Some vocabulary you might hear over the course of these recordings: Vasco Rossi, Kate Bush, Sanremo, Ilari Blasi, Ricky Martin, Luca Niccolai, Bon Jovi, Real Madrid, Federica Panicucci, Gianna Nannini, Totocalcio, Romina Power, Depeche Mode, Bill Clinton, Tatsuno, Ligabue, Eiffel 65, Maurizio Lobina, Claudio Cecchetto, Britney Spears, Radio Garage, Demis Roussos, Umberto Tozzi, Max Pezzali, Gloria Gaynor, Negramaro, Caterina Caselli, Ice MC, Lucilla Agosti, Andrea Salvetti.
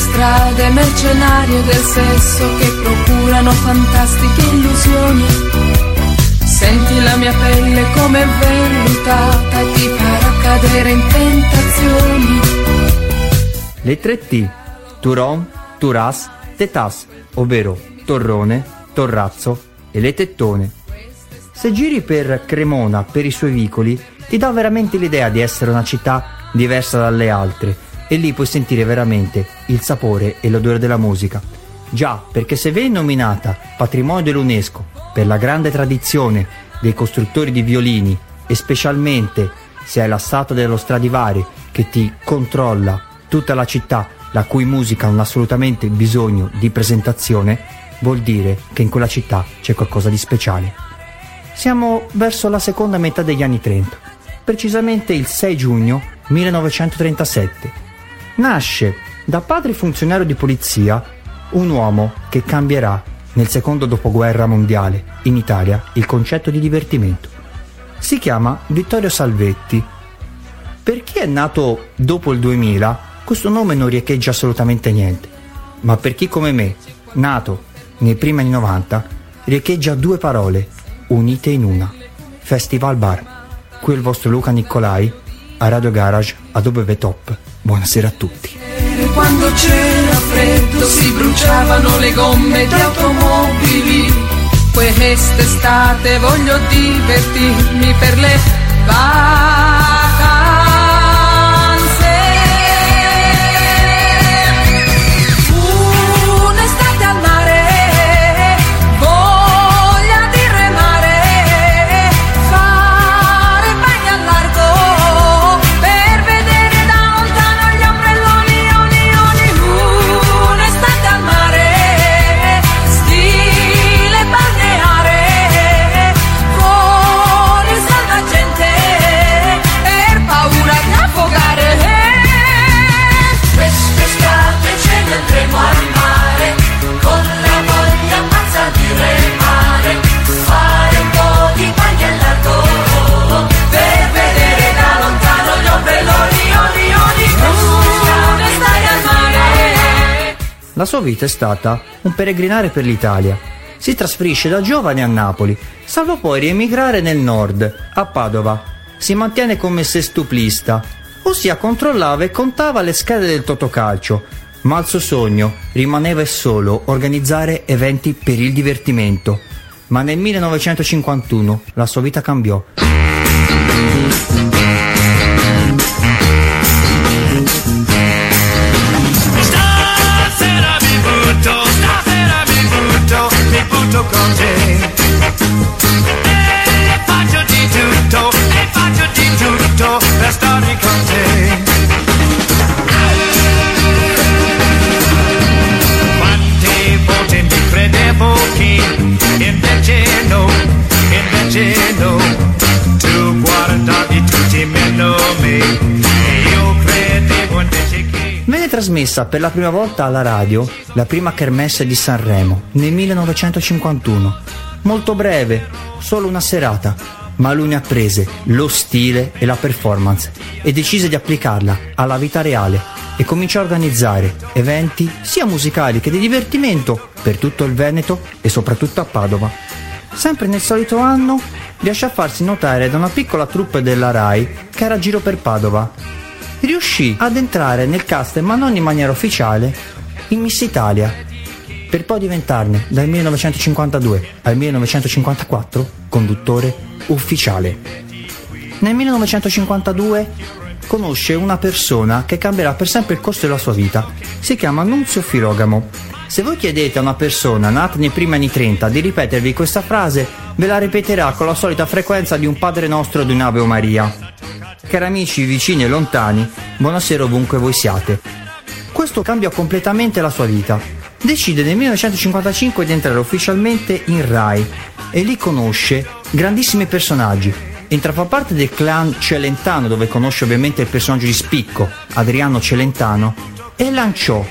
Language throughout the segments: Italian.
Strade mercenarie del sesso che procurano fantastiche illusioni. Senti la mia pelle come vellutata, ti farà cadere in tentazioni. Le tre T, Turon, Turas, Tetas, ovvero Torrone, Torrazzo e le Tettone. Se giri per Cremona, per i suoi vicoli, ti dà veramente l'idea di essere una città diversa dalle altre. E lì puoi sentire veramente il sapore e l'odore della musica. Già, perché Sèvres è nominata patrimonio dell'UNESCO per la grande tradizione dei costruttori di violini, e specialmente se hai la statua dello Stradivari che ti controlla tutta la città, la cui musica non ha assolutamente bisogno di presentazione, vuol dire che in quella città c'è qualcosa di speciale. Siamo verso la seconda metà degli anni 30, precisamente il 6 giugno 1937. Nasce da padre funzionario di polizia un uomo che cambierà nel secondo dopoguerra mondiale in Italia il concetto di divertimento. Si chiama Vittorio Salvetti. Per chi è nato dopo il 2000 questo nome non riecheggia assolutamente niente, ma per chi come me, nato nei primi anni 90, riecheggia due parole unite in una: Festivalbar. Qui il vostro Luca Niccolai a Radio Garage ad Over the Top. Buonasera a tutti. Quando c'era freddo si bruciavano le gomme di automobili. Quest'estate voglio divertirmi per le vacanze. Un'estate al mare, voglia di remare, fare bagni al largo. La sua vita è stata un peregrinare per l'Italia. Si trasferisce da giovane a Napoli, salvo poi riemigrare nel nord, a Padova. Si mantiene come sestuplista, ossia controllava e contava le schede del Totocalcio, ma il suo sogno rimaneva solo organizzare eventi per il divertimento. Ma nel 1951 la sua vita cambiò. Con te e faccio di tutto per stare con te. Quante volte mi credevo che invece no, tu guardavi tutti meno me e io credevo invece che... Venne trasmessa per la prima volta alla radio la prima Kermesse di Sanremo nel 1951. Molto breve, solo una serata, ma lui ne apprese lo stile e la performance e decise di applicarla alla vita reale e cominciò a organizzare eventi sia musicali che di divertimento per tutto il Veneto e soprattutto a Padova. Sempre nel solito anno riesce a farsi notare da una piccola troupe della Rai che era a giro per Padova. Riuscì ad entrare nel cast, ma non in maniera ufficiale, in Miss Italia, per poi diventarne dal 1952 al 1954 conduttore ufficiale. Nel 1952 conosce una persona che cambierà per sempre il corso della sua vita. Si chiama Nunzio Filogamo. Se voi chiedete a una persona nata nei primi anni 30 di ripetervi questa frase, ve la ripeterà con la solita frequenza di un Padre Nostro o di un Ave Maria. Cari amici vicini e lontani, buonasera ovunque voi siate. Questo cambia completamente la sua vita. Decide nel 1955 di entrare ufficialmente in Rai e lì conosce grandissimi personaggi. Entra a far parte del clan Celentano, dove conosce ovviamente il personaggio di spicco, Adriano Celentano, e lanciò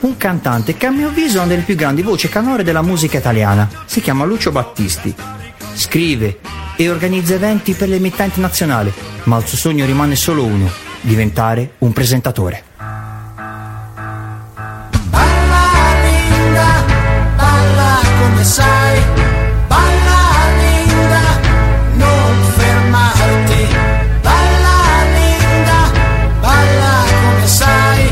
un cantante che a mio avviso è una delle più grandi voci canore della musica italiana. Si chiama Lucio Battisti. Scrive e organizza eventi per le emittenti nazionali, ma il suo sogno rimane solo uno: diventare un presentatore. Ballerina, balla come sai. Ballerina, non fermarti. Ballerina, balla come sai.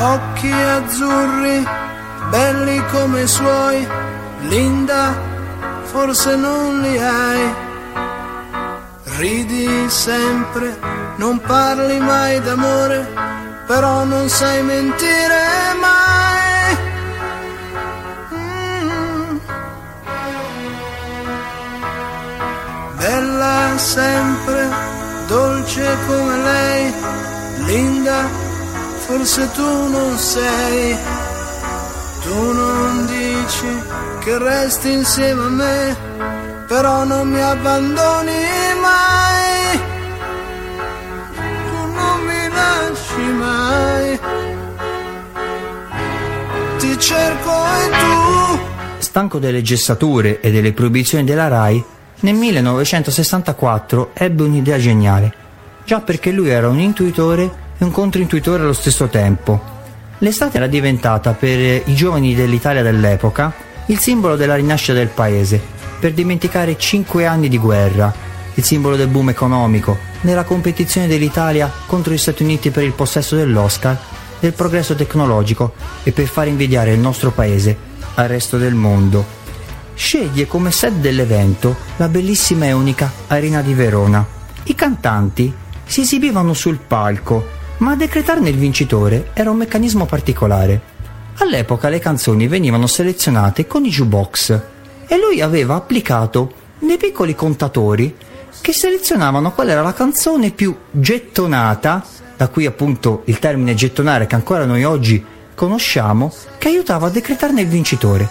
Occhi azzurri, belli come i suoi, Linda, forse non li hai. Ridi sempre, non parli mai d'amore, però non sai mentire mai. Bella sempre, dolce come lei, Linda, forse tu non sei. Tu non dici che resti insieme a me, però non mi abbandoni mai. Tu non mi lasci mai. Ti cerco e tu. Stanco delle gessature e delle proibizioni della Rai, nel 1964 ebbe un'idea geniale. Già, perché lui era un intuitore e un controintuitore allo stesso tempo. L'estate era diventata per i giovani dell'Italia dell'epoca il simbolo della rinascita del paese, per dimenticare 5 anni di guerra, il simbolo del boom economico, nella competizione dell'Italia contro gli Stati Uniti per il possesso dell'Oscar, del progresso tecnologico e per far invidiare il nostro paese al resto del mondo. Sceglie come sede dell'evento la bellissima e unica Arena di Verona. I cantanti si esibivano sul palco, ma a decretarne il vincitore era un meccanismo particolare. All'epoca le canzoni venivano selezionate con i jukebox e lui aveva applicato dei piccoli contatori che selezionavano qual era la canzone più gettonata, da cui appunto il termine gettonare che ancora noi oggi conosciamo, che aiutava a decretarne il vincitore.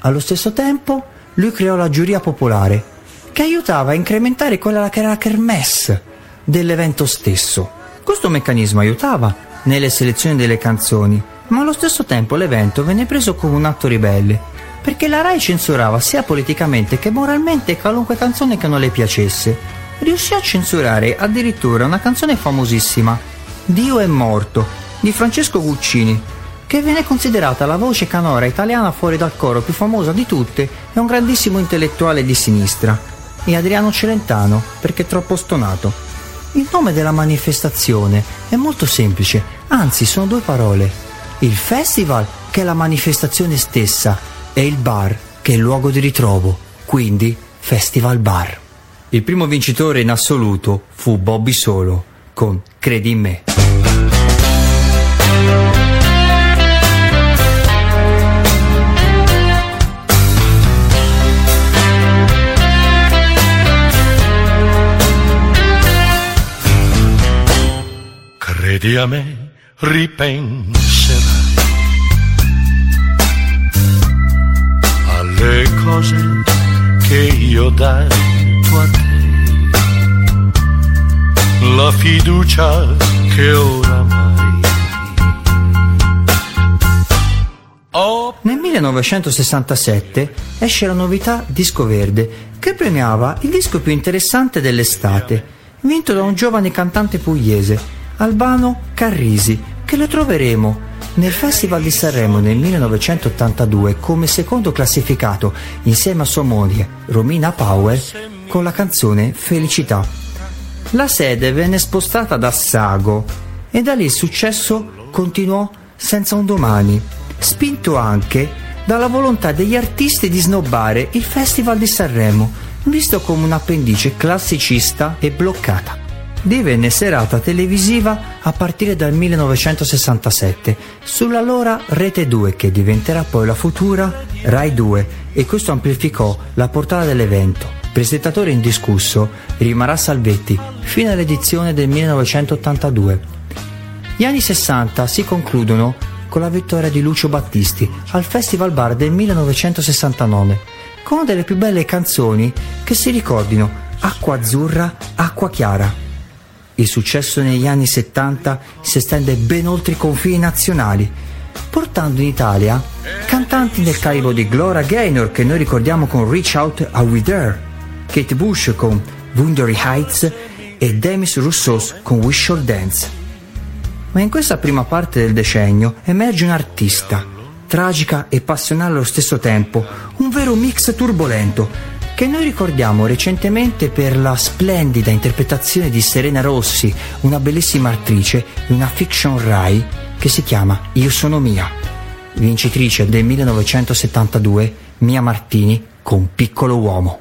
Allo stesso tempo lui creò la giuria popolare, che aiutava a incrementare quella che era la kermesse dell'evento stesso. Questo meccanismo aiutava nelle selezioni delle canzoni, ma allo stesso tempo l'evento venne preso come un atto ribelle, perché la Rai censurava sia politicamente che moralmente qualunque canzone che non le piacesse. Riuscì a censurare addirittura una canzone famosissima, Dio è morto, di Francesco Guccini, che viene considerata la voce canora italiana fuori dal coro più famosa di tutte e un grandissimo intellettuale di sinistra, e Adriano Celentano perché troppo stonato. Il nome della manifestazione è molto semplice, anzi sono 2 parole. Il festival, che è la manifestazione stessa, e il bar, che è il luogo di ritrovo, quindi Festivalbar. Il primo vincitore in assoluto fu Bobby Solo con Credi in me. Credi a me, ripenserai alle cose che io ho dato a te, la fiducia che oramai ho. Nel 1967 esce la novità Disco Verde, che premiava il disco più interessante dell'estate, vinto da un giovane cantante pugliese, Albano Carrisi, che lo troveremo nel Festival di Sanremo nel 1982 come secondo classificato, insieme a sua moglie Romina Power, con la canzone Felicità. La sede venne spostata da Sago e da lì il successo continuò senza un domani, spinto anche dalla volontà degli artisti di snobbare il Festival di Sanremo, visto come un'appendice classicista e bloccata. divenne serata televisiva a partire dal 1967 sull'allora Rete 2, che diventerà poi la futura Rai 2, e questo amplificò la portata dell'evento. Presentatore indiscusso rimarrà Salvetti fino all'edizione del 1982. Gli anni 60 si concludono con la vittoria di Lucio Battisti al Festivalbar del 1969 con una delle più belle canzoni che si ricordino, Acqua azzurra, acqua chiara. Il successo negli anni 70 si estende ben oltre i confini nazionali, portando in Italia cantanti del calibro di Gloria Gaynor, che noi ricordiamo con Reach Out a We Dare, Kate Bush con Boundary Heights e Demis Roussos con We Shall Dance. Ma in questa prima parte del decennio emerge un artista, tragica e passionale allo stesso tempo, un vero mix turbolento, che noi ricordiamo recentemente per la splendida interpretazione di Serena Rossi, una bellissima attrice, in una fiction Rai che si chiama Io sono Mia, vincitrice del 1972, Mia Martini con Piccolo Uomo.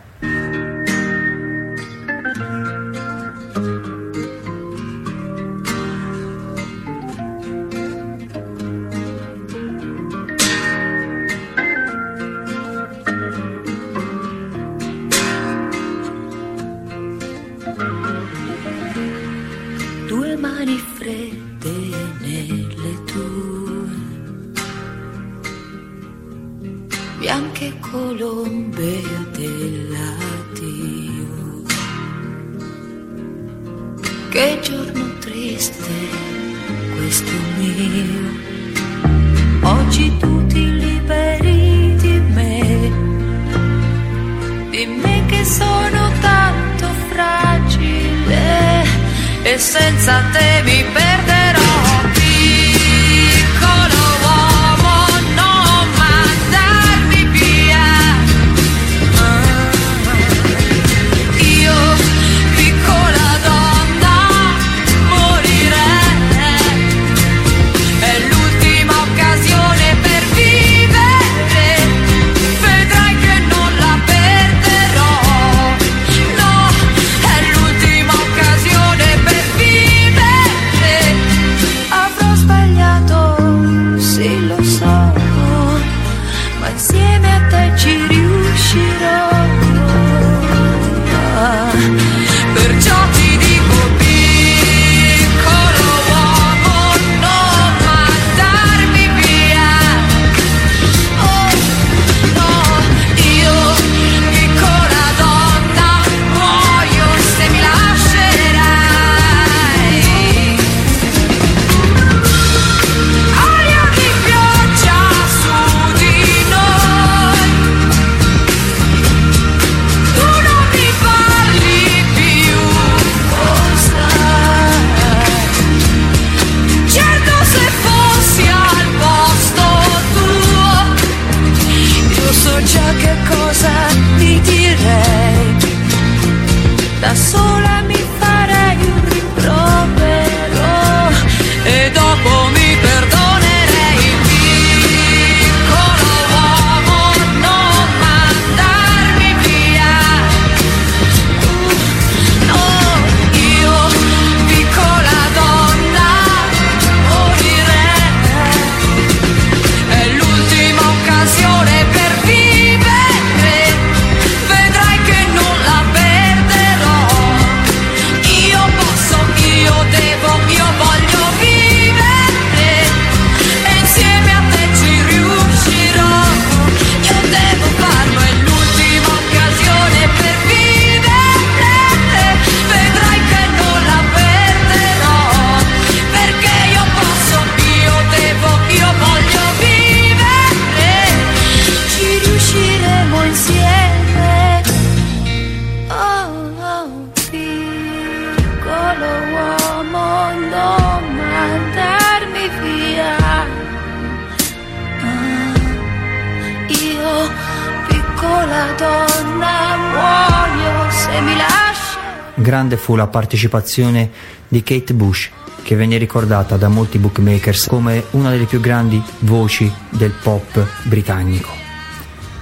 Grande fu la partecipazione di Kate Bush, che venne ricordata da molti bookmakers come una delle più grandi voci del pop britannico,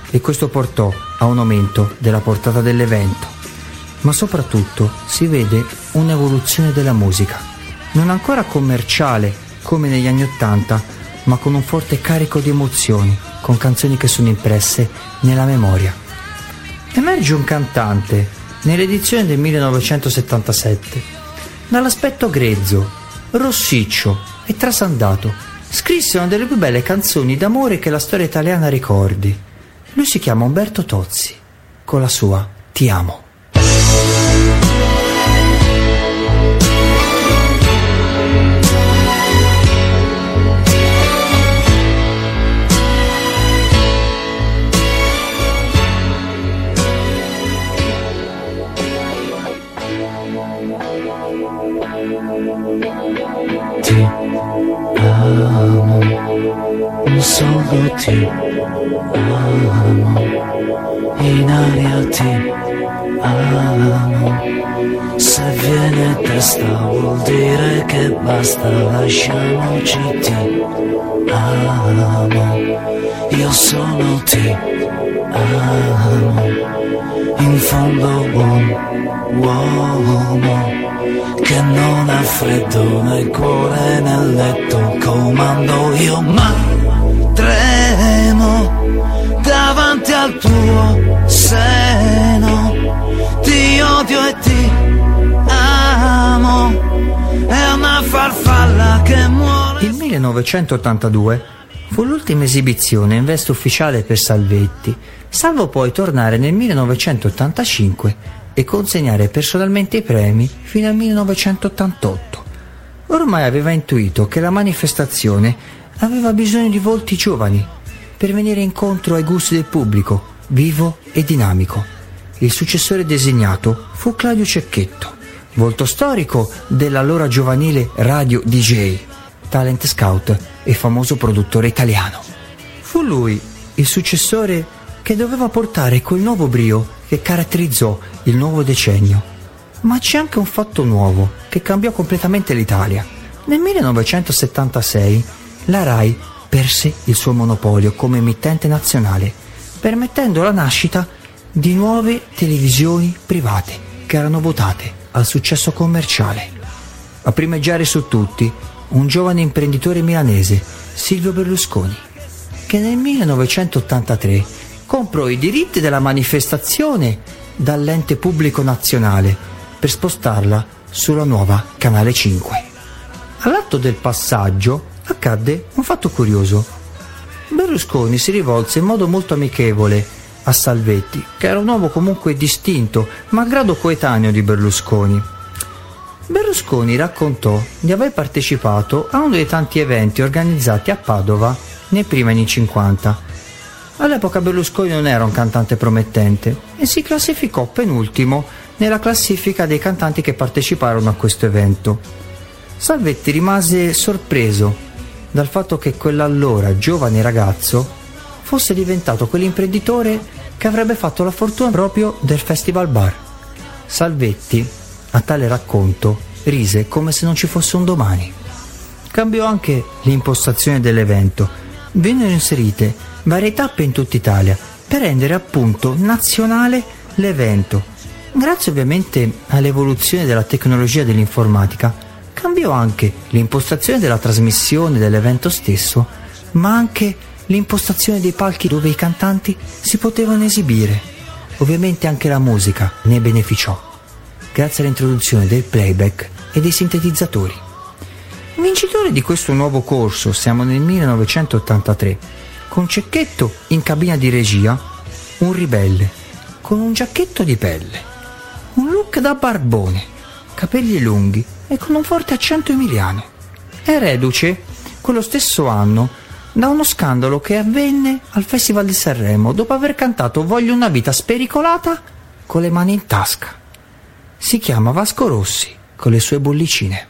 e questo portò a un aumento della portata dell'evento. ma soprattutto si vede un'evoluzione della musica, non ancora commerciale come negli anni '80, ma con un forte carico di emozioni, con canzoni che sono impresse nella memoria. Emerge un cantante nell'edizione del 1977, dall'aspetto grezzo, rossiccio e trasandato, scrisse una delle più belle canzoni d'amore che la storia italiana ricordi. Lui si chiama Umberto Tozzi, con la sua Ti amo. Ti amo, solo ti amo, in aria ti amo, se viene testa vuol dire che basta, lasciamoci, ti amo, io sono ti amo, in fondo buon uomo, che non ha freddo nel cuore, nel letto comando io, ma tremo davanti al tuo seno, ti odio e ti amo, è una farfalla che muore. Il 1982 fu l'ultima esibizione in veste ufficiale per Salvetti, salvo poi tornare nel 1985 e consegnare personalmente i premi fino al 1988. Ormai aveva intuito che la manifestazione aveva bisogno di volti giovani per venire incontro ai gusti del pubblico, vivo e dinamico. Il successore designato fu Claudio Cecchetto, volto storico dell'allora giovanile Radio DJ, talent scout e famoso produttore italiano. Fu lui il successore che doveva portare quel nuovo brio che caratterizzò il nuovo decennio. Ma c'è anche un fatto nuovo che cambiò completamente l'Italia. Nel 1976 la RAI perse il suo monopolio come emittente nazionale, permettendo la nascita di nuove televisioni private che erano votate al successo commerciale. A primeggiare su tutti un giovane imprenditore milanese, Silvio Berlusconi, che nel 1983 comprò i diritti della manifestazione dall'ente pubblico nazionale per spostarla sulla nuova Canale 5. All'atto del passaggio accadde un fatto curioso. Berlusconi si rivolse in modo molto amichevole a Salvetti, che era un uomo comunque distinto, malgrado coetaneo di Berlusconi. Berlusconi raccontò di aver partecipato a uno dei tanti eventi organizzati a Padova nei primi anni 50. All'epoca Berlusconi non era un cantante promettente e si classificò penultimo nella classifica dei cantanti che parteciparono a questo evento. Salvetti rimase sorpreso dal fatto che quell'allora giovane ragazzo fosse diventato quell'imprenditore che avrebbe fatto la fortuna proprio del Festivalbar. Salvetti, a tale racconto, rise come se non ci fosse un domani. Cambiò anche l'impostazione dell'evento. Vennero inserite varie tappe in tutta Italia per rendere appunto nazionale l'evento. Grazie ovviamente all'evoluzione della tecnologia dell'informatica, cambiò anche l'impostazione della trasmissione dell'evento stesso, ma anche l'impostazione dei palchi dove i cantanti si potevano esibire. Ovviamente anche la musica ne beneficiò, grazie all'introduzione del playback e dei sintetizzatori. Vincitore di questo nuovo corso, siamo nel 1983, con Cecchetto in cabina di regia, un ribelle, con un giacchetto di pelle, un look da barbone, capelli lunghi e con un forte accento emiliano. È reduce, quello stesso anno, da uno scandalo che avvenne al Festival di Sanremo dopo aver cantato Voglio una vita spericolata con le mani in tasca. Si chiama Vasco Rossi con le sue bollicine.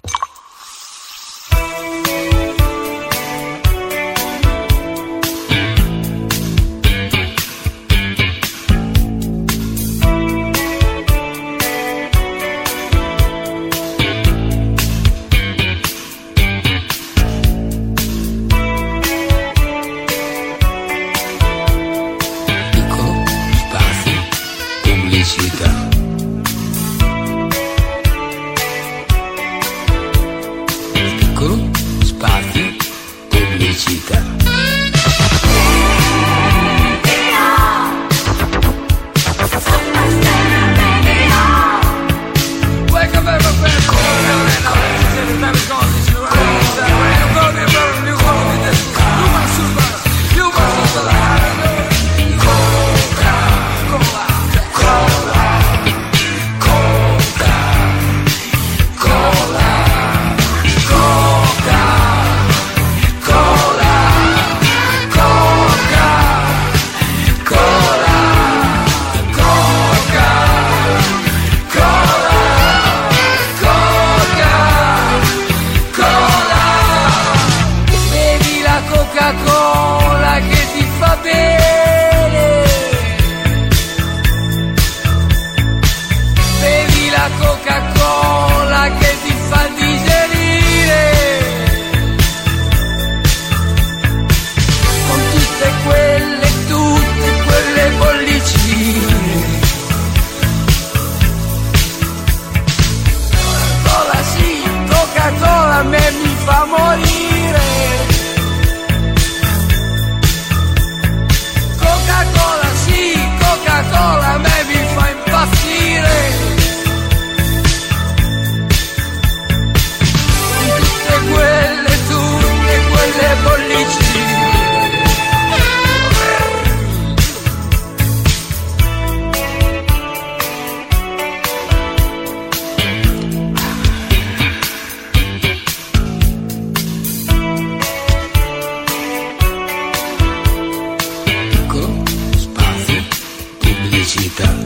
città.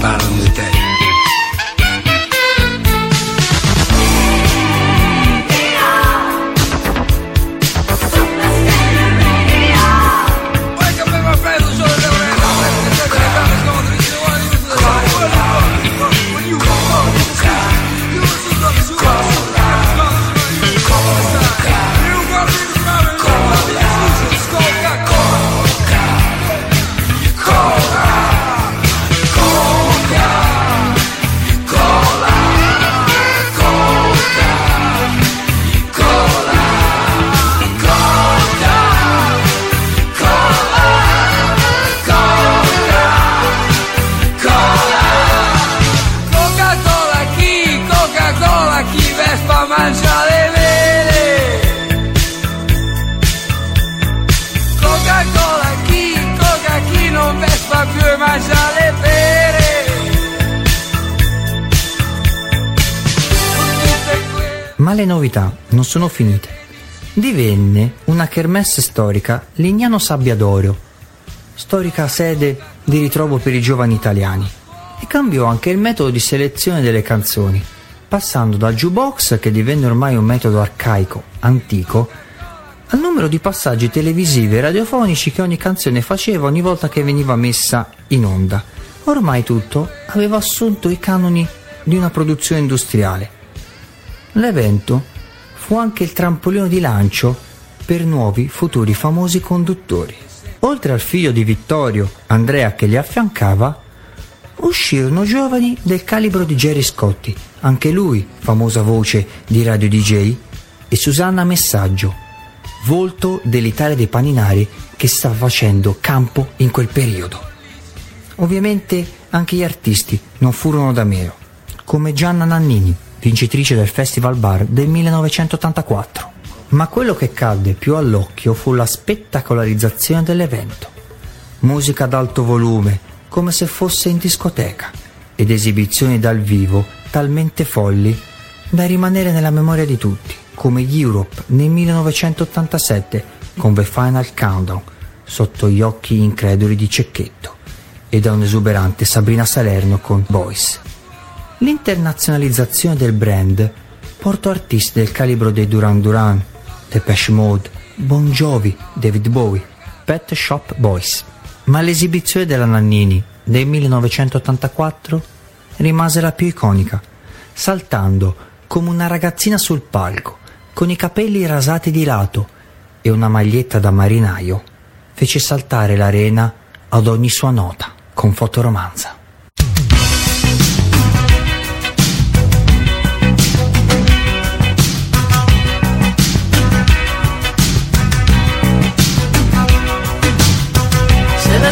Parlano di te. Ma le novità non sono finite. Divenne una kermesse storica Lignano Sabbiadoro, storica sede di ritrovo per i giovani italiani, e cambiò anche il metodo di selezione delle canzoni, passando dal jukebox, che divenne ormai un metodo arcaico, antico, al numero di passaggi televisivi e radiofonici che ogni canzone faceva ogni volta che veniva messa in onda. Ormai tutto aveva assunto i canoni di una produzione industriale. L'evento fu anche il trampolino di lancio per nuovi futuri famosi conduttori. Oltre al figlio di Vittorio, Andrea, che li affiancava, uscirono giovani del calibro di Jerry Scotti, anche lui famosa voce di Radio DJ, e Susanna Messaggio, volto dell'Italia dei Paninari che stava facendo campo in quel periodo. Ovviamente anche gli artisti non furono da meno, come Gianna Nannini, vincitrice del Festivalbar del 1984. Ma quello che cadde più all'occhio fu la spettacolarizzazione dell'evento. Musica ad alto volume, come se fosse in discoteca, ed esibizioni dal vivo talmente folli da rimanere nella memoria di tutti, come gli Europe nel 1987 con The Final Countdown, sotto gli occhi increduli di Cecchetto, e da un'esuberante Sabrina Salerno con Boys. L'internazionalizzazione del brand portò artisti del calibro dei Duran Duran, Depeche Mode, Bon Jovi, David Bowie, Pet Shop Boys. Ma l'esibizione della Nannini del 1984 rimase la più iconica, saltando come una ragazzina sul palco, con i capelli rasati di lato e una maglietta da marinaio, fece saltare l'arena ad ogni sua nota con Fotoromanza.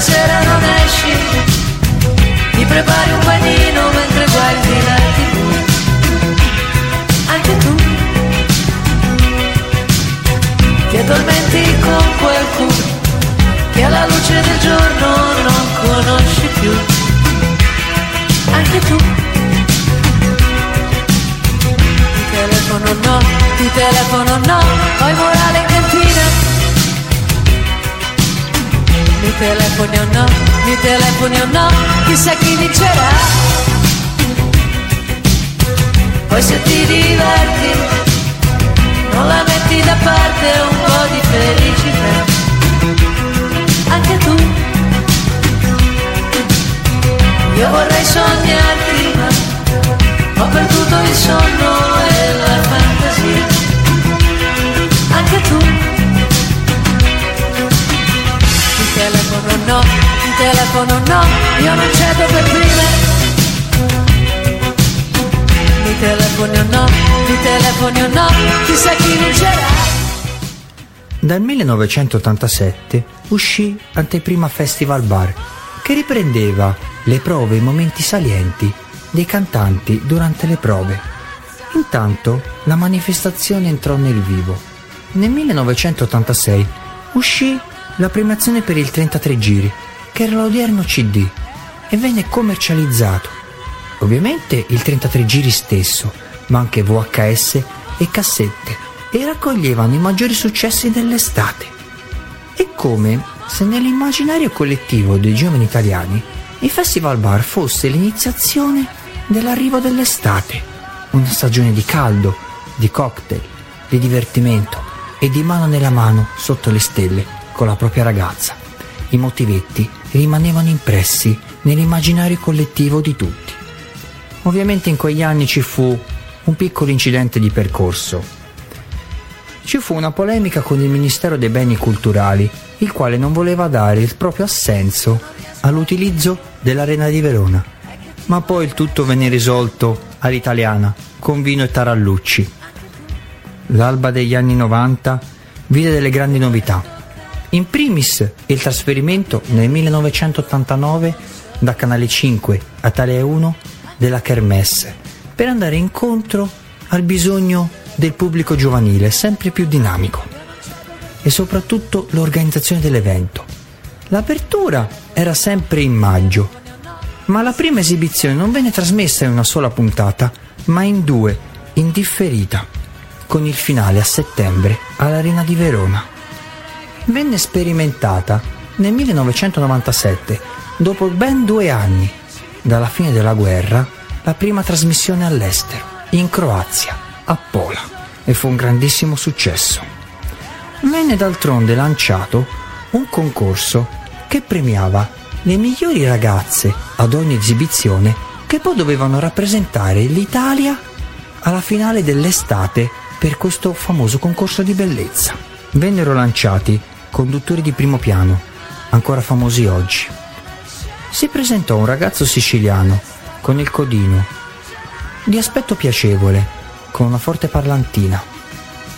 Stasera non esci, ti prepari un panino mentre guardi la TV. Anche tu ti addormenti con qualcuno che alla luce del giorno non conosci più. Anche tu ti telefono no, poi morale in cantina. Mi telefoni o no, chissà chi vincerà. Poi se ti diverti, non la metti da parte un po' di felicità. Anche tu, io vorrei sognarti, ma ho perduto il sonno e la fantasia. Anche tu. Ti telefono no, io non cedo per prima. Ti telefono no, chissà chi vincerà. Dal 1987 uscì Anteprima Festivalbar, che riprendeva le prove e i momenti salienti dei cantanti durante le prove. Intanto la manifestazione entrò nel vivo. Nel 1986 uscì la premiazione per il 33 giri, che era l'odierno CD, e venne commercializzato ovviamente il 33 giri stesso, ma anche VHS e cassette, e raccoglievano i maggiori successi dell'estate. È come se nell'immaginario collettivo dei giovani italiani il Festivalbar fosse l'iniziazione dell'arrivo dell'estate, una stagione di caldo, di cocktail, di divertimento e di mano nella mano sotto le stelle con la propria ragazza. I motivetti rimanevano impressi nell'immaginario collettivo di tutti. Ovviamente in quegli anni ci fu un piccolo incidente di percorso. Ci fu una polemica con il Ministero dei Beni Culturali, il quale non voleva dare il proprio assenso all'utilizzo dell'Arena di Verona, ma poi il tutto venne risolto all'italiana, con vino e tarallucci. L'alba degli anni 90 vide delle grandi novità. In primis il trasferimento nel 1989 da Canale 5 a Italia 1 della Kermesse, per andare incontro al bisogno del pubblico giovanile sempre più dinamico, e soprattutto l'organizzazione dell'evento. L'apertura era sempre in maggio, ma la prima esibizione non venne trasmessa in una sola puntata, ma in due, in differita, con il finale a settembre all'Arena di Verona. Venne sperimentata nel 1997, dopo ben 2 anni dalla fine della guerra, la prima trasmissione all'estero, in Croazia, a Pola, e fu un grandissimo successo. Venne d'altronde lanciato un concorso che premiava le migliori ragazze ad ogni esibizione, che poi dovevano rappresentare l'Italia alla finale dell'estate per questo famoso concorso di bellezza. Vennero lanciati conduttori di primo piano, ancora famosi oggi. Si presentò un ragazzo siciliano con il codino, di aspetto piacevole, con una forte parlantina,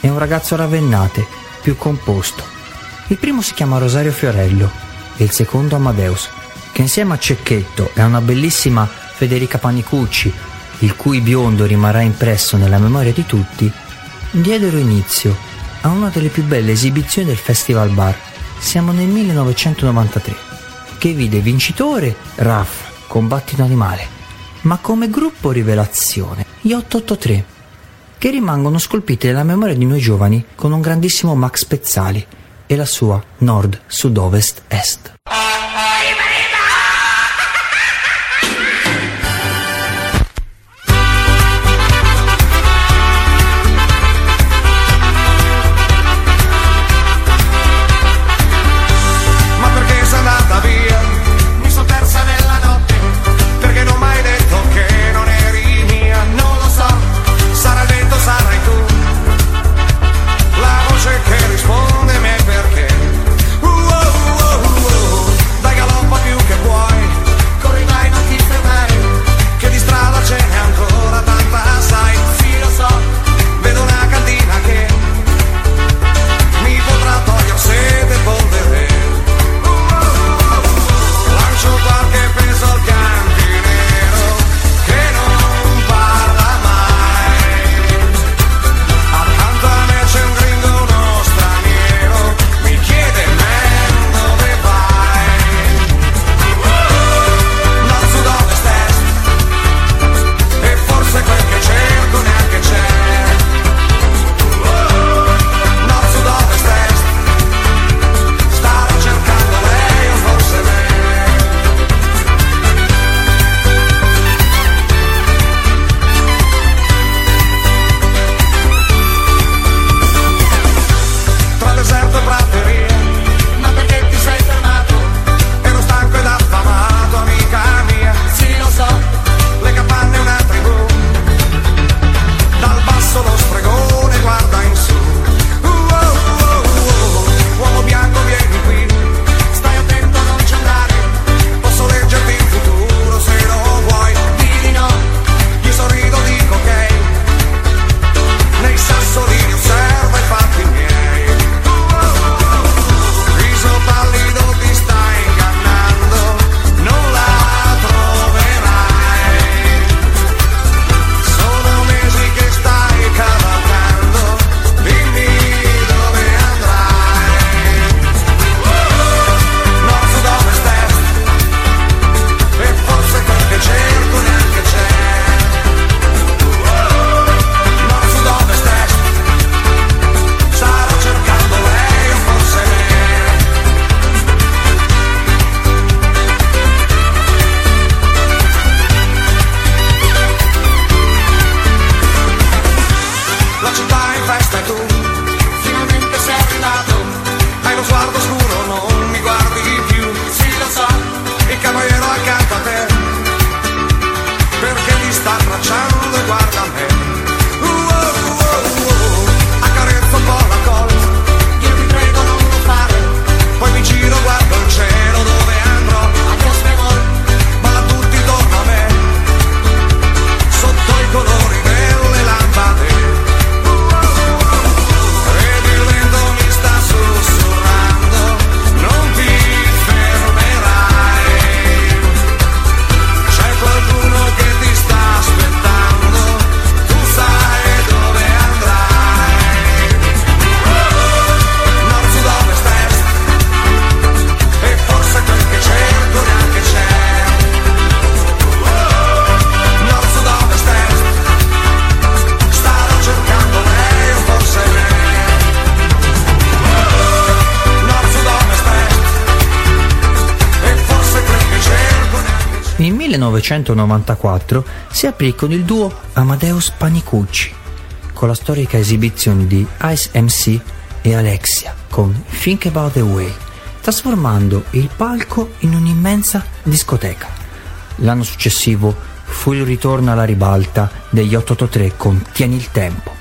e un ragazzo ravennate, più composto. Il primo si chiama Rosario Fiorello e il secondo Amadeus, che insieme a Cecchetto e a una bellissima Federica Panicucci, il cui biondo rimarrà impresso nella memoria di tutti, diedero inizio a una delle più belle esibizioni del Festivalbar. Siamo nel 1993, che vide vincitore Raff, Combatti un animale, ma come gruppo rivelazione gli 883, che rimangono scolpite nella memoria di noi giovani con un grandissimo Max Pezzali e la sua Nord, Sud, Ovest, Est. Che risponde me perché. 1994 si aprì con il duo Amadeus Panicucci, con la storica esibizione di Ice MC e Alexia con Think About The Way, trasformando il palco in un'immensa discoteca. L'anno successivo fu il ritorno alla ribalta degli 883 con Tieni il Tempo,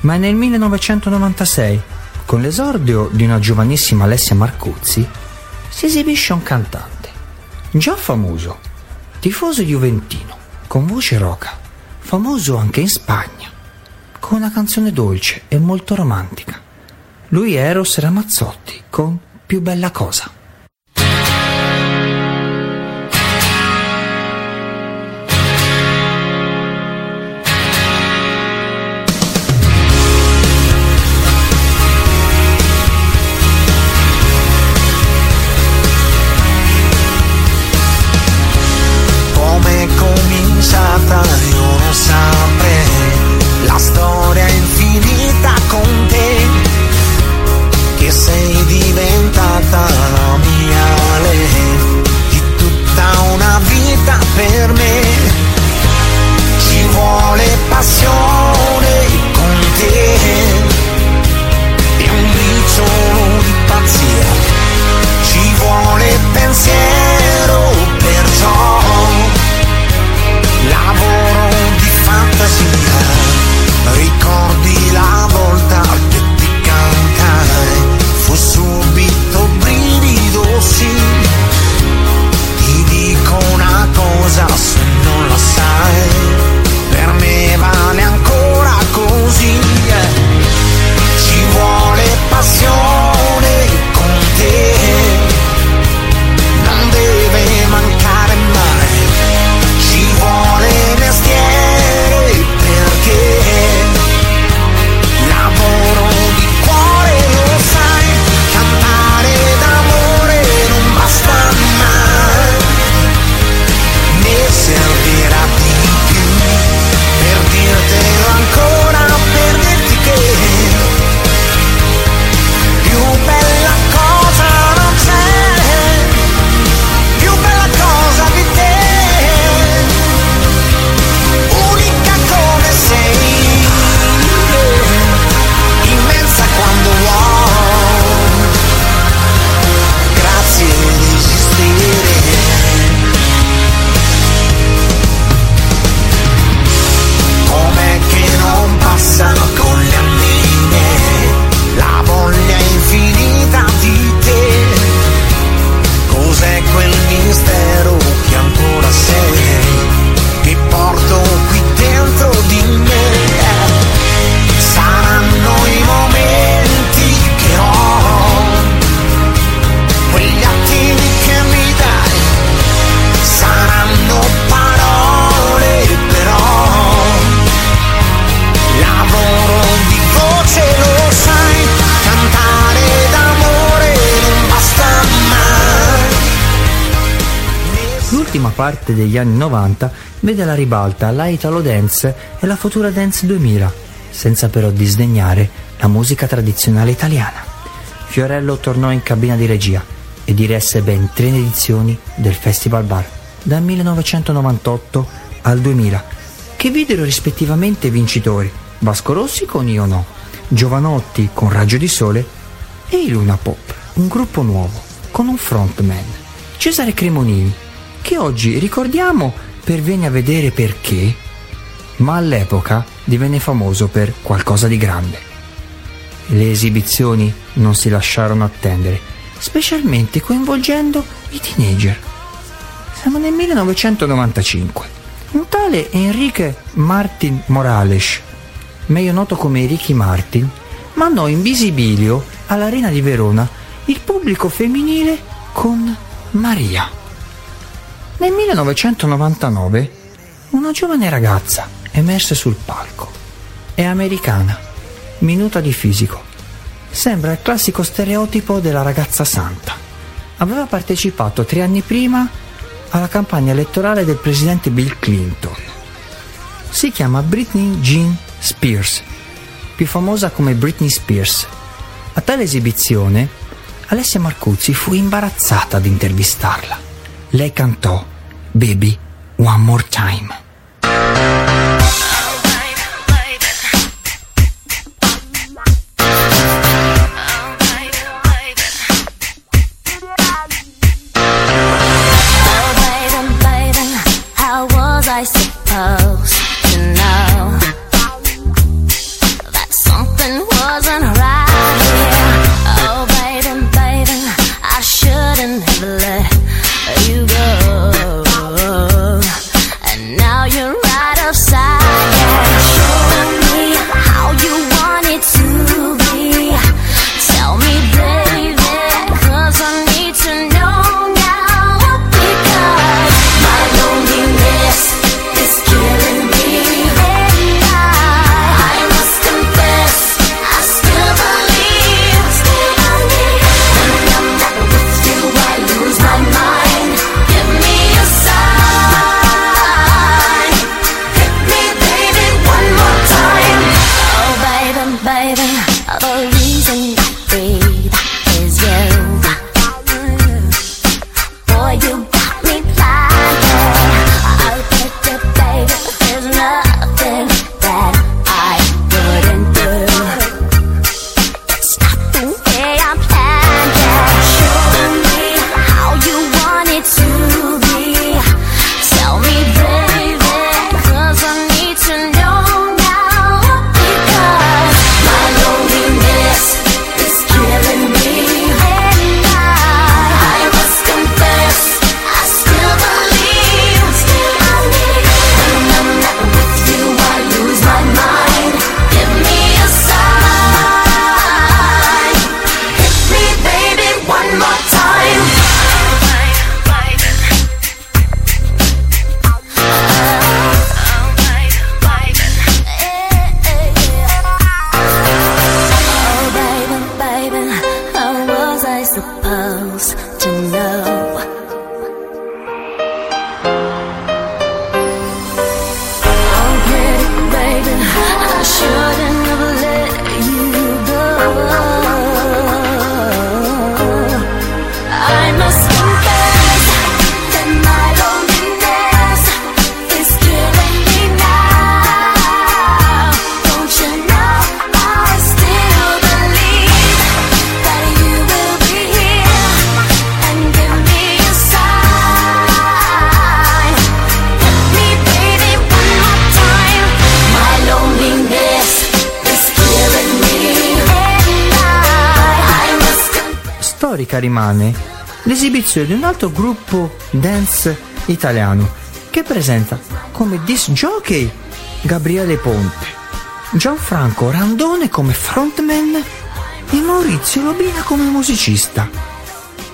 ma nel 1996, con l'esordio di una giovanissima Alessia Marcuzzi, si esibisce un cantante già famoso, tifoso juventino, con voce roca, famoso anche in Spagna, con una canzone dolce e molto romantica. Lui è Eros Ramazzotti con Più bella cosa. Come cominciata io lo saprei, la storia è infinita con te, che sei diventata la mia lei, di tutta una vita per me. Ci vuole passione con te e un briciolo di pazzia, ci vuole pensiero perciò, lavoro di fantasia. Ricordi la volta che ti cantai, fu subito brivido sì. Ti dico una cosa se non la sai, per me vale ancora così. Ci vuole passione con te, non deve mancare mai. Ci vuole mestiere perché servirà di più per dirtelo ancora, per dirti che più bella cosa non c'è, più bella cosa di te, unica come sei, immensa quando vuoi. Grazie di esistere. Con le anime, la voglia infinita di te, cos'è quel mistero che ancora sei, che porto qui dentro di me? Saranno i momenti che ho, quegli attimi che mi dai, saranno parole però, lavoro di voce lo sai, cantare d'amore non basta mai. L'ultima parte degli anni 90 vede la ribalta la Italo Dance e la Futura Dance 2000, senza però disdegnare la musica tradizionale italiana. Fiorello tornò in cabina di regia e diresse ben 3 edizioni del Festivalbar, dal 1998 al 2000, che videro rispettivamente vincitori Vasco Rossi con Io No, Giovanotti con Raggio di Sole e i Luna Pop, un gruppo nuovo con un frontman, Cesare Cremonini, che oggi ricordiamo per Vieni a vedere perché, ma all'epoca divenne famoso per Qualcosa di grande. Le esibizioni non si lasciarono attendere, specialmente coinvolgendo i teenager. Siamo nel 1995. Un tale Enrique Martin Morales, meglio noto come Ricky Martin, mandò in visibilio all'Arena di Verona il pubblico femminile con Maria. Nel 1999 una giovane ragazza emerse sul palco. È americana, minuta di fisico. Sembra il classico stereotipo della ragazza santa. Aveva partecipato 3 anni prima alla campagna elettorale del presidente Bill Clinton. Si chiama Britney Jean Spears, più famosa come Britney Spears. A tale esibizione Alessia Marcuzzi fu imbarazzata ad intervistarla. Lei cantò Baby One More Time. Rimane l'esibizione di un altro gruppo dance italiano che presenta come disc jockey Gabriele Ponte, Gianfranco Randone come frontman e Maurizio Lobina come musicista,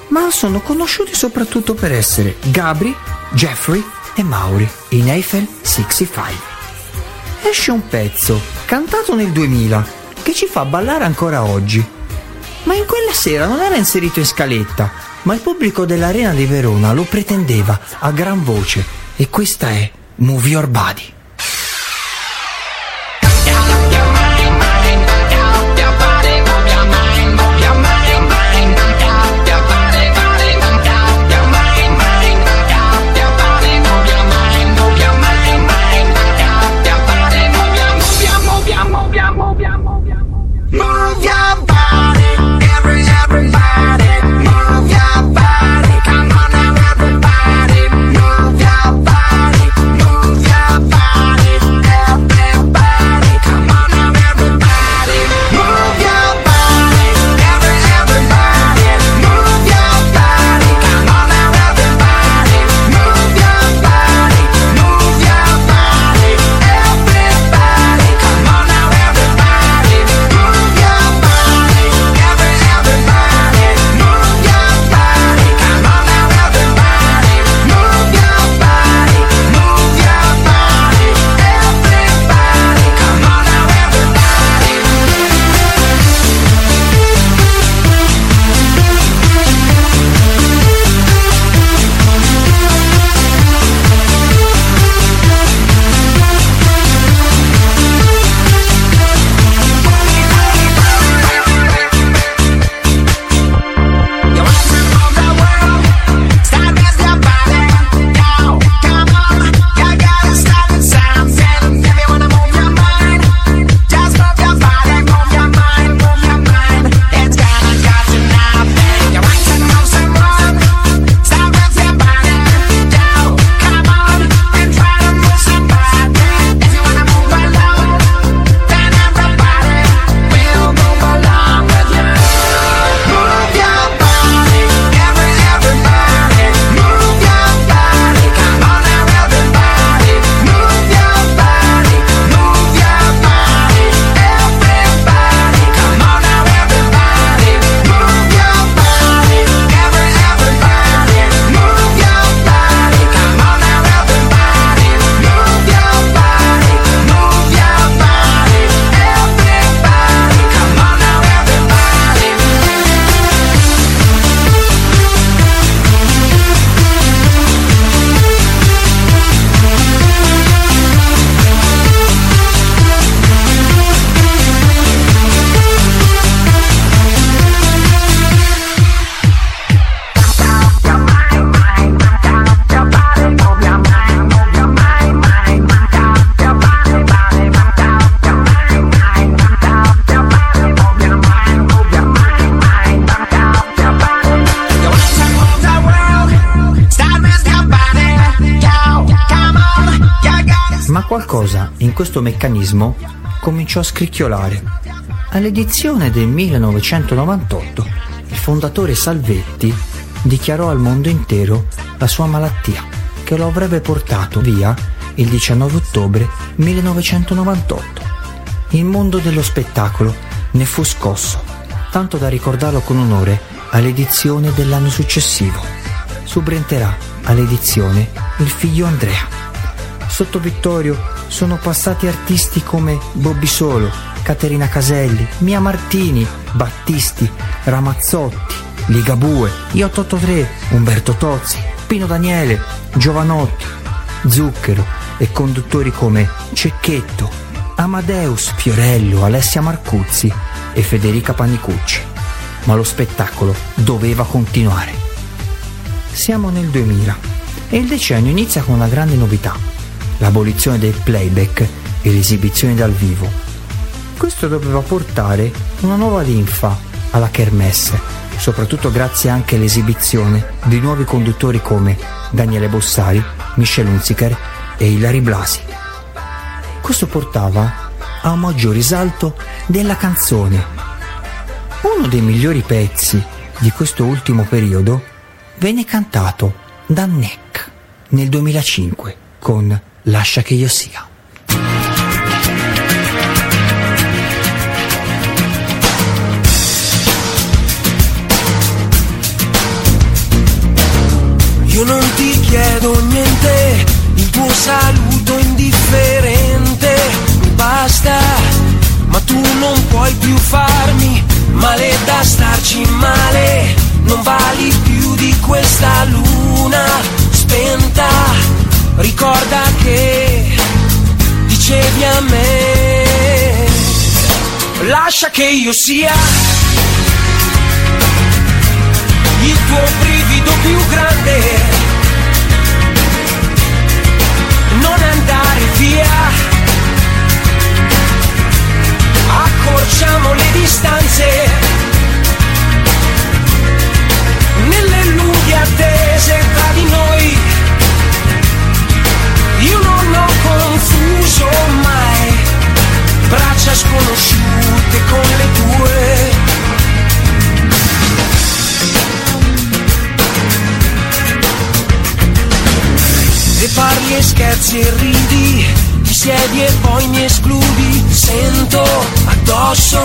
ma sono conosciuti soprattutto per essere Gabri, Jeffrey e Mauri in Eiffel 65. Esce un pezzo cantato nel 2000 che ci fa ballare ancora oggi, ma in quella sera non era inserito in scaletta, ma il pubblico dell'Arena di Verona lo pretendeva a gran voce, e questa è Move Your Body. Bye. ma qualcosa in questo meccanismo cominciò a scricchiolare. All'edizione del 1998 il fondatore Salvetti dichiarò al mondo intero la sua malattia, che lo avrebbe portato via il 19 ottobre 1998. Il mondo dello spettacolo ne fu scosso, tanto da ricordarlo con onore all'edizione dell'anno successivo. Subrenterà all'edizione il figlio Andrea. Sotto Vittorio sono passati artisti come Bobby Solo, Caterina Caselli, Mia Martini, Battisti, Ramazzotti, Ligabue, Io 883, Umberto Tozzi, Pino Daniele, Giovanotti, Zucchero e conduttori come Cecchetto, Amadeus, Fiorello, Alessia Marcuzzi e Federica Panicucci. Ma lo spettacolo doveva continuare. Siamo nel 2000 e il decennio inizia con una grande novità: l'abolizione del playback e le esibizioni dal vivo. Questo doveva portare una nuova linfa alla kermesse, soprattutto grazie anche all'esibizione di nuovi conduttori come Daniele Bossari, Michel Hunziker e Ilari Blasi. Questo portava a un maggior risalto della canzone. Uno dei migliori pezzi di questo ultimo periodo venne cantato da Nek nel 2005 con Lascia che io sia. Io non ti chiedo niente, il tuo saluto indifferente mi basta, ma tu non puoi più farmi male da starci male, non vali più di questa luna spenta. Ricorda che dicevi a me, lascia che io sia il tuo brivido più grande, non andare via, accorciamo le distanze nelle lunghe attese tra di noi. Io non ho confuso mai braccia sconosciute con le tue. E parli e scherzi e ridi, ti siedi e poi mi escludi. Sento addosso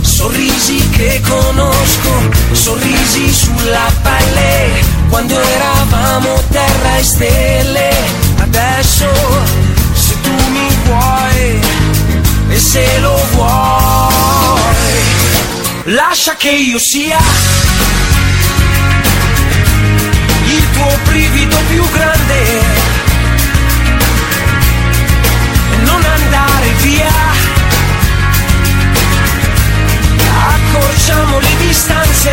sorrisi che conosco, sorrisi sulla pelle quando eravamo terra e stelle. Adesso se tu mi vuoi e se lo vuoi, lascia che io sia il tuo brivido più grande, non andare via, accorciamo le distanze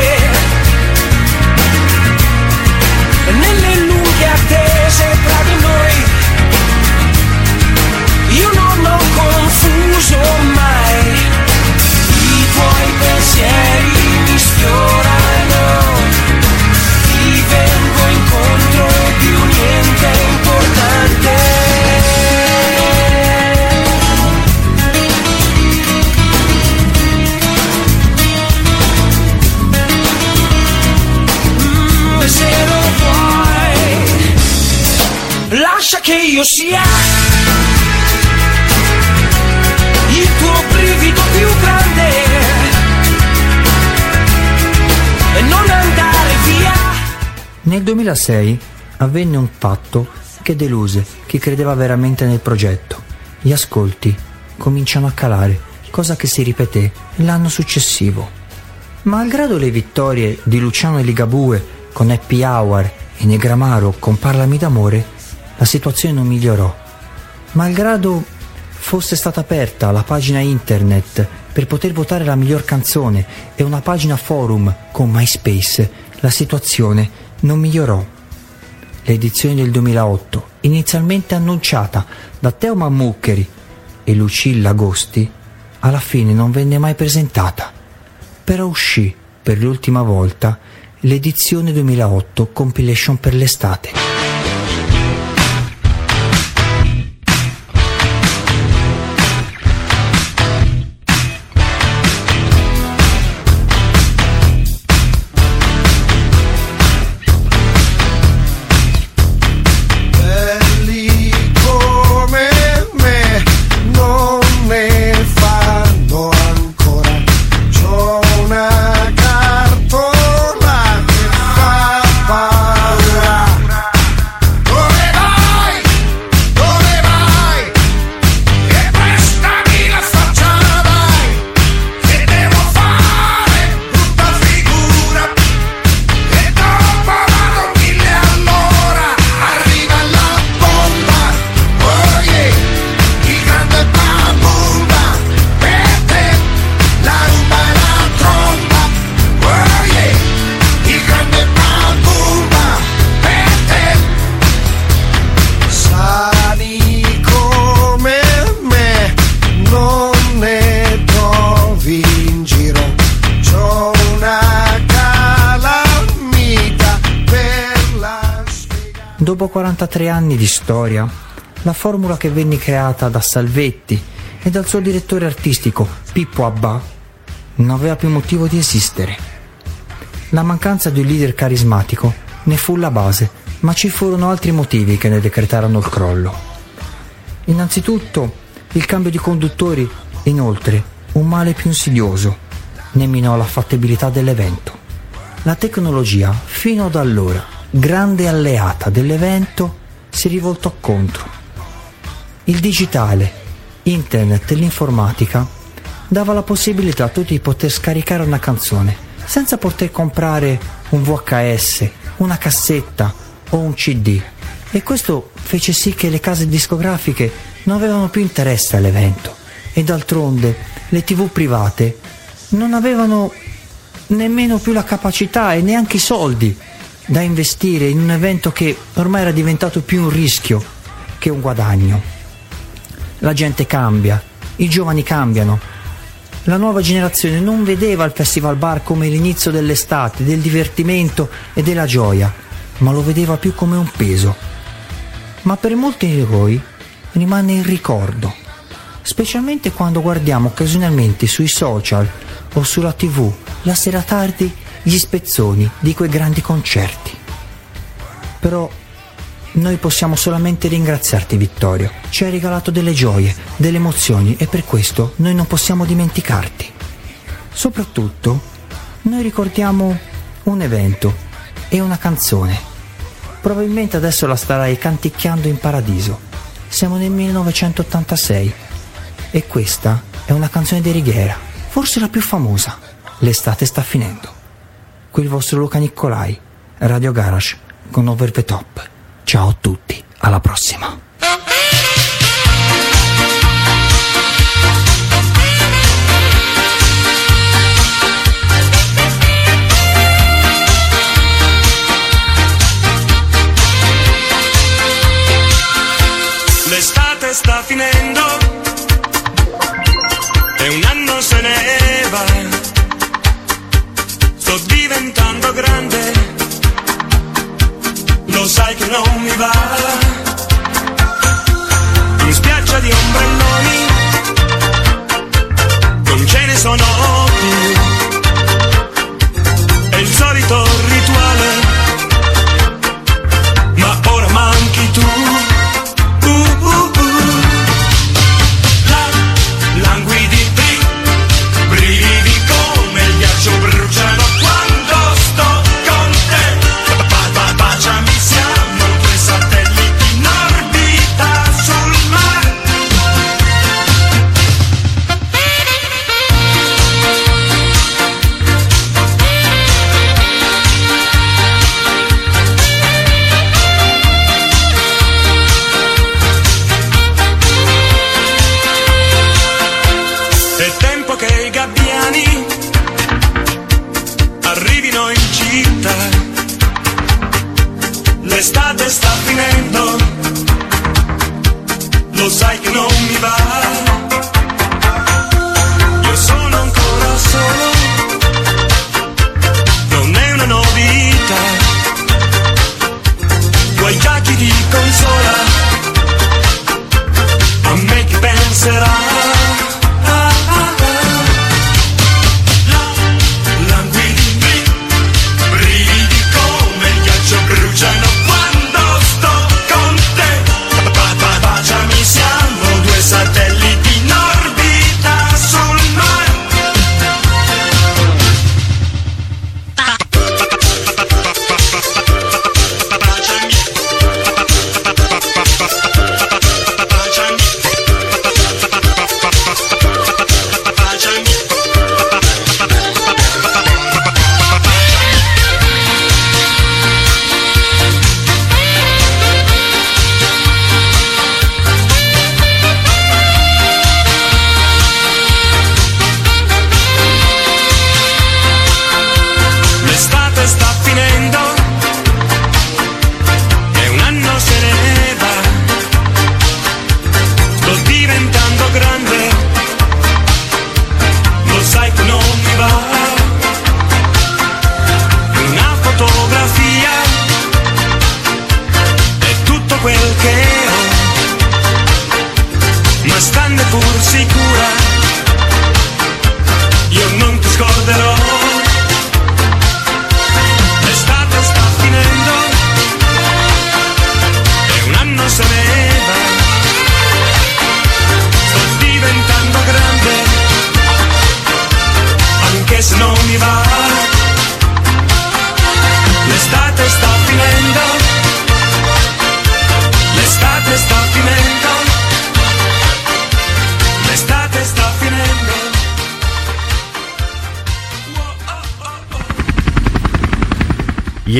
nelle lunghe attese tra di noi. Io non ho confuso mai i tuoi pensieri, mi sfiorano, ti vengo incontro, più niente è importante. Se lo vuoi, lascia che io sia il tuo brivido più grande e non andare via. Nel 2006 avvenne un fatto che deluse chi credeva veramente nel progetto. Gli ascolti cominciano a calare, cosa che si ripeté l'anno successivo. Malgrado le vittorie di Luciano e Ligabue con Happy Hour e Negramaro con Parlami d'amore, la situazione non migliorò. Malgrado fosse stata aperta la pagina internet per poter votare la miglior canzone e una pagina forum con MySpace, la situazione non migliorò. L'edizione del 2008, inizialmente annunciata da Teo Mammuccheri e Lucilla Agosti, alla fine non venne mai presentata. Però uscì per l'ultima volta l'edizione 2008 compilation per l'estate. 43 anni di storia, la formula che venne creata da Salvetti e dal suo direttore artistico Pippo Abbà non aveva più motivo di esistere. La mancanza di un leader carismatico ne fu la base, ma ci furono altri motivi che ne decretarono il crollo. Innanzitutto il cambio di conduttori, inoltre un male più insidioso, ne minò la fattibilità dell'evento. La tecnologia, fino ad allora grande alleata dell'evento, si rivoltò contro. Il digitale, internet e l'informatica dava la possibilità a tutti di poter scaricare una canzone senza poter comprare un VHS, una cassetta o un CD, e questo fece sì che le case discografiche non avevano più interesse all'evento, e d'altronde le TV private non avevano nemmeno più la capacità e neanche i soldi da investire in un evento che ormai era diventato più un rischio che un guadagno. La gente cambia, i giovani cambiano, la nuova generazione non vedeva il Festivalbar come l'inizio dell'estate, del divertimento e della gioia, ma lo vedeva più come un peso. Ma per molti di voi rimane il ricordo, specialmente quando guardiamo occasionalmente sui social o sulla TV la sera tardi gli spezzoni di quei grandi concerti. Però noi possiamo solamente ringraziarti, Vittorio, ci hai regalato delle gioie, delle emozioni, e per questo noi non possiamo dimenticarti. Soprattutto noi ricordiamo un evento e una canzone. Probabilmente adesso la starai canticchiando in paradiso. Siamo nel 1986 e questa è una canzone di Righiera, forse la più famosa. L'estate sta finendo. Qui il vostro Luca Niccolai, Radio Garage con Over the Top. Ciao a tutti, alla prossima. L'estate sta finendo e un anno se ne va. Sto diventando grande, lo sai che non mi va. In spiaggia di ombrelloni non ce ne sono più, è il solito rituale, ma ora manchi tu. Languidi, brividi come il ghiaccio bruciano. L'estate sta finendo, lo sai che non mi va. Io sono ancora solo, non è una novità. Tu hai già chi ti consola, a me chi penserà? pur sicura, io non ti scorderò. L'estate sta finendo e un anno se ne va. Sto diventando grande anche se non mi va. L'estate sta finendo, l'estate sta finendo, l'estate sta finendo. Gli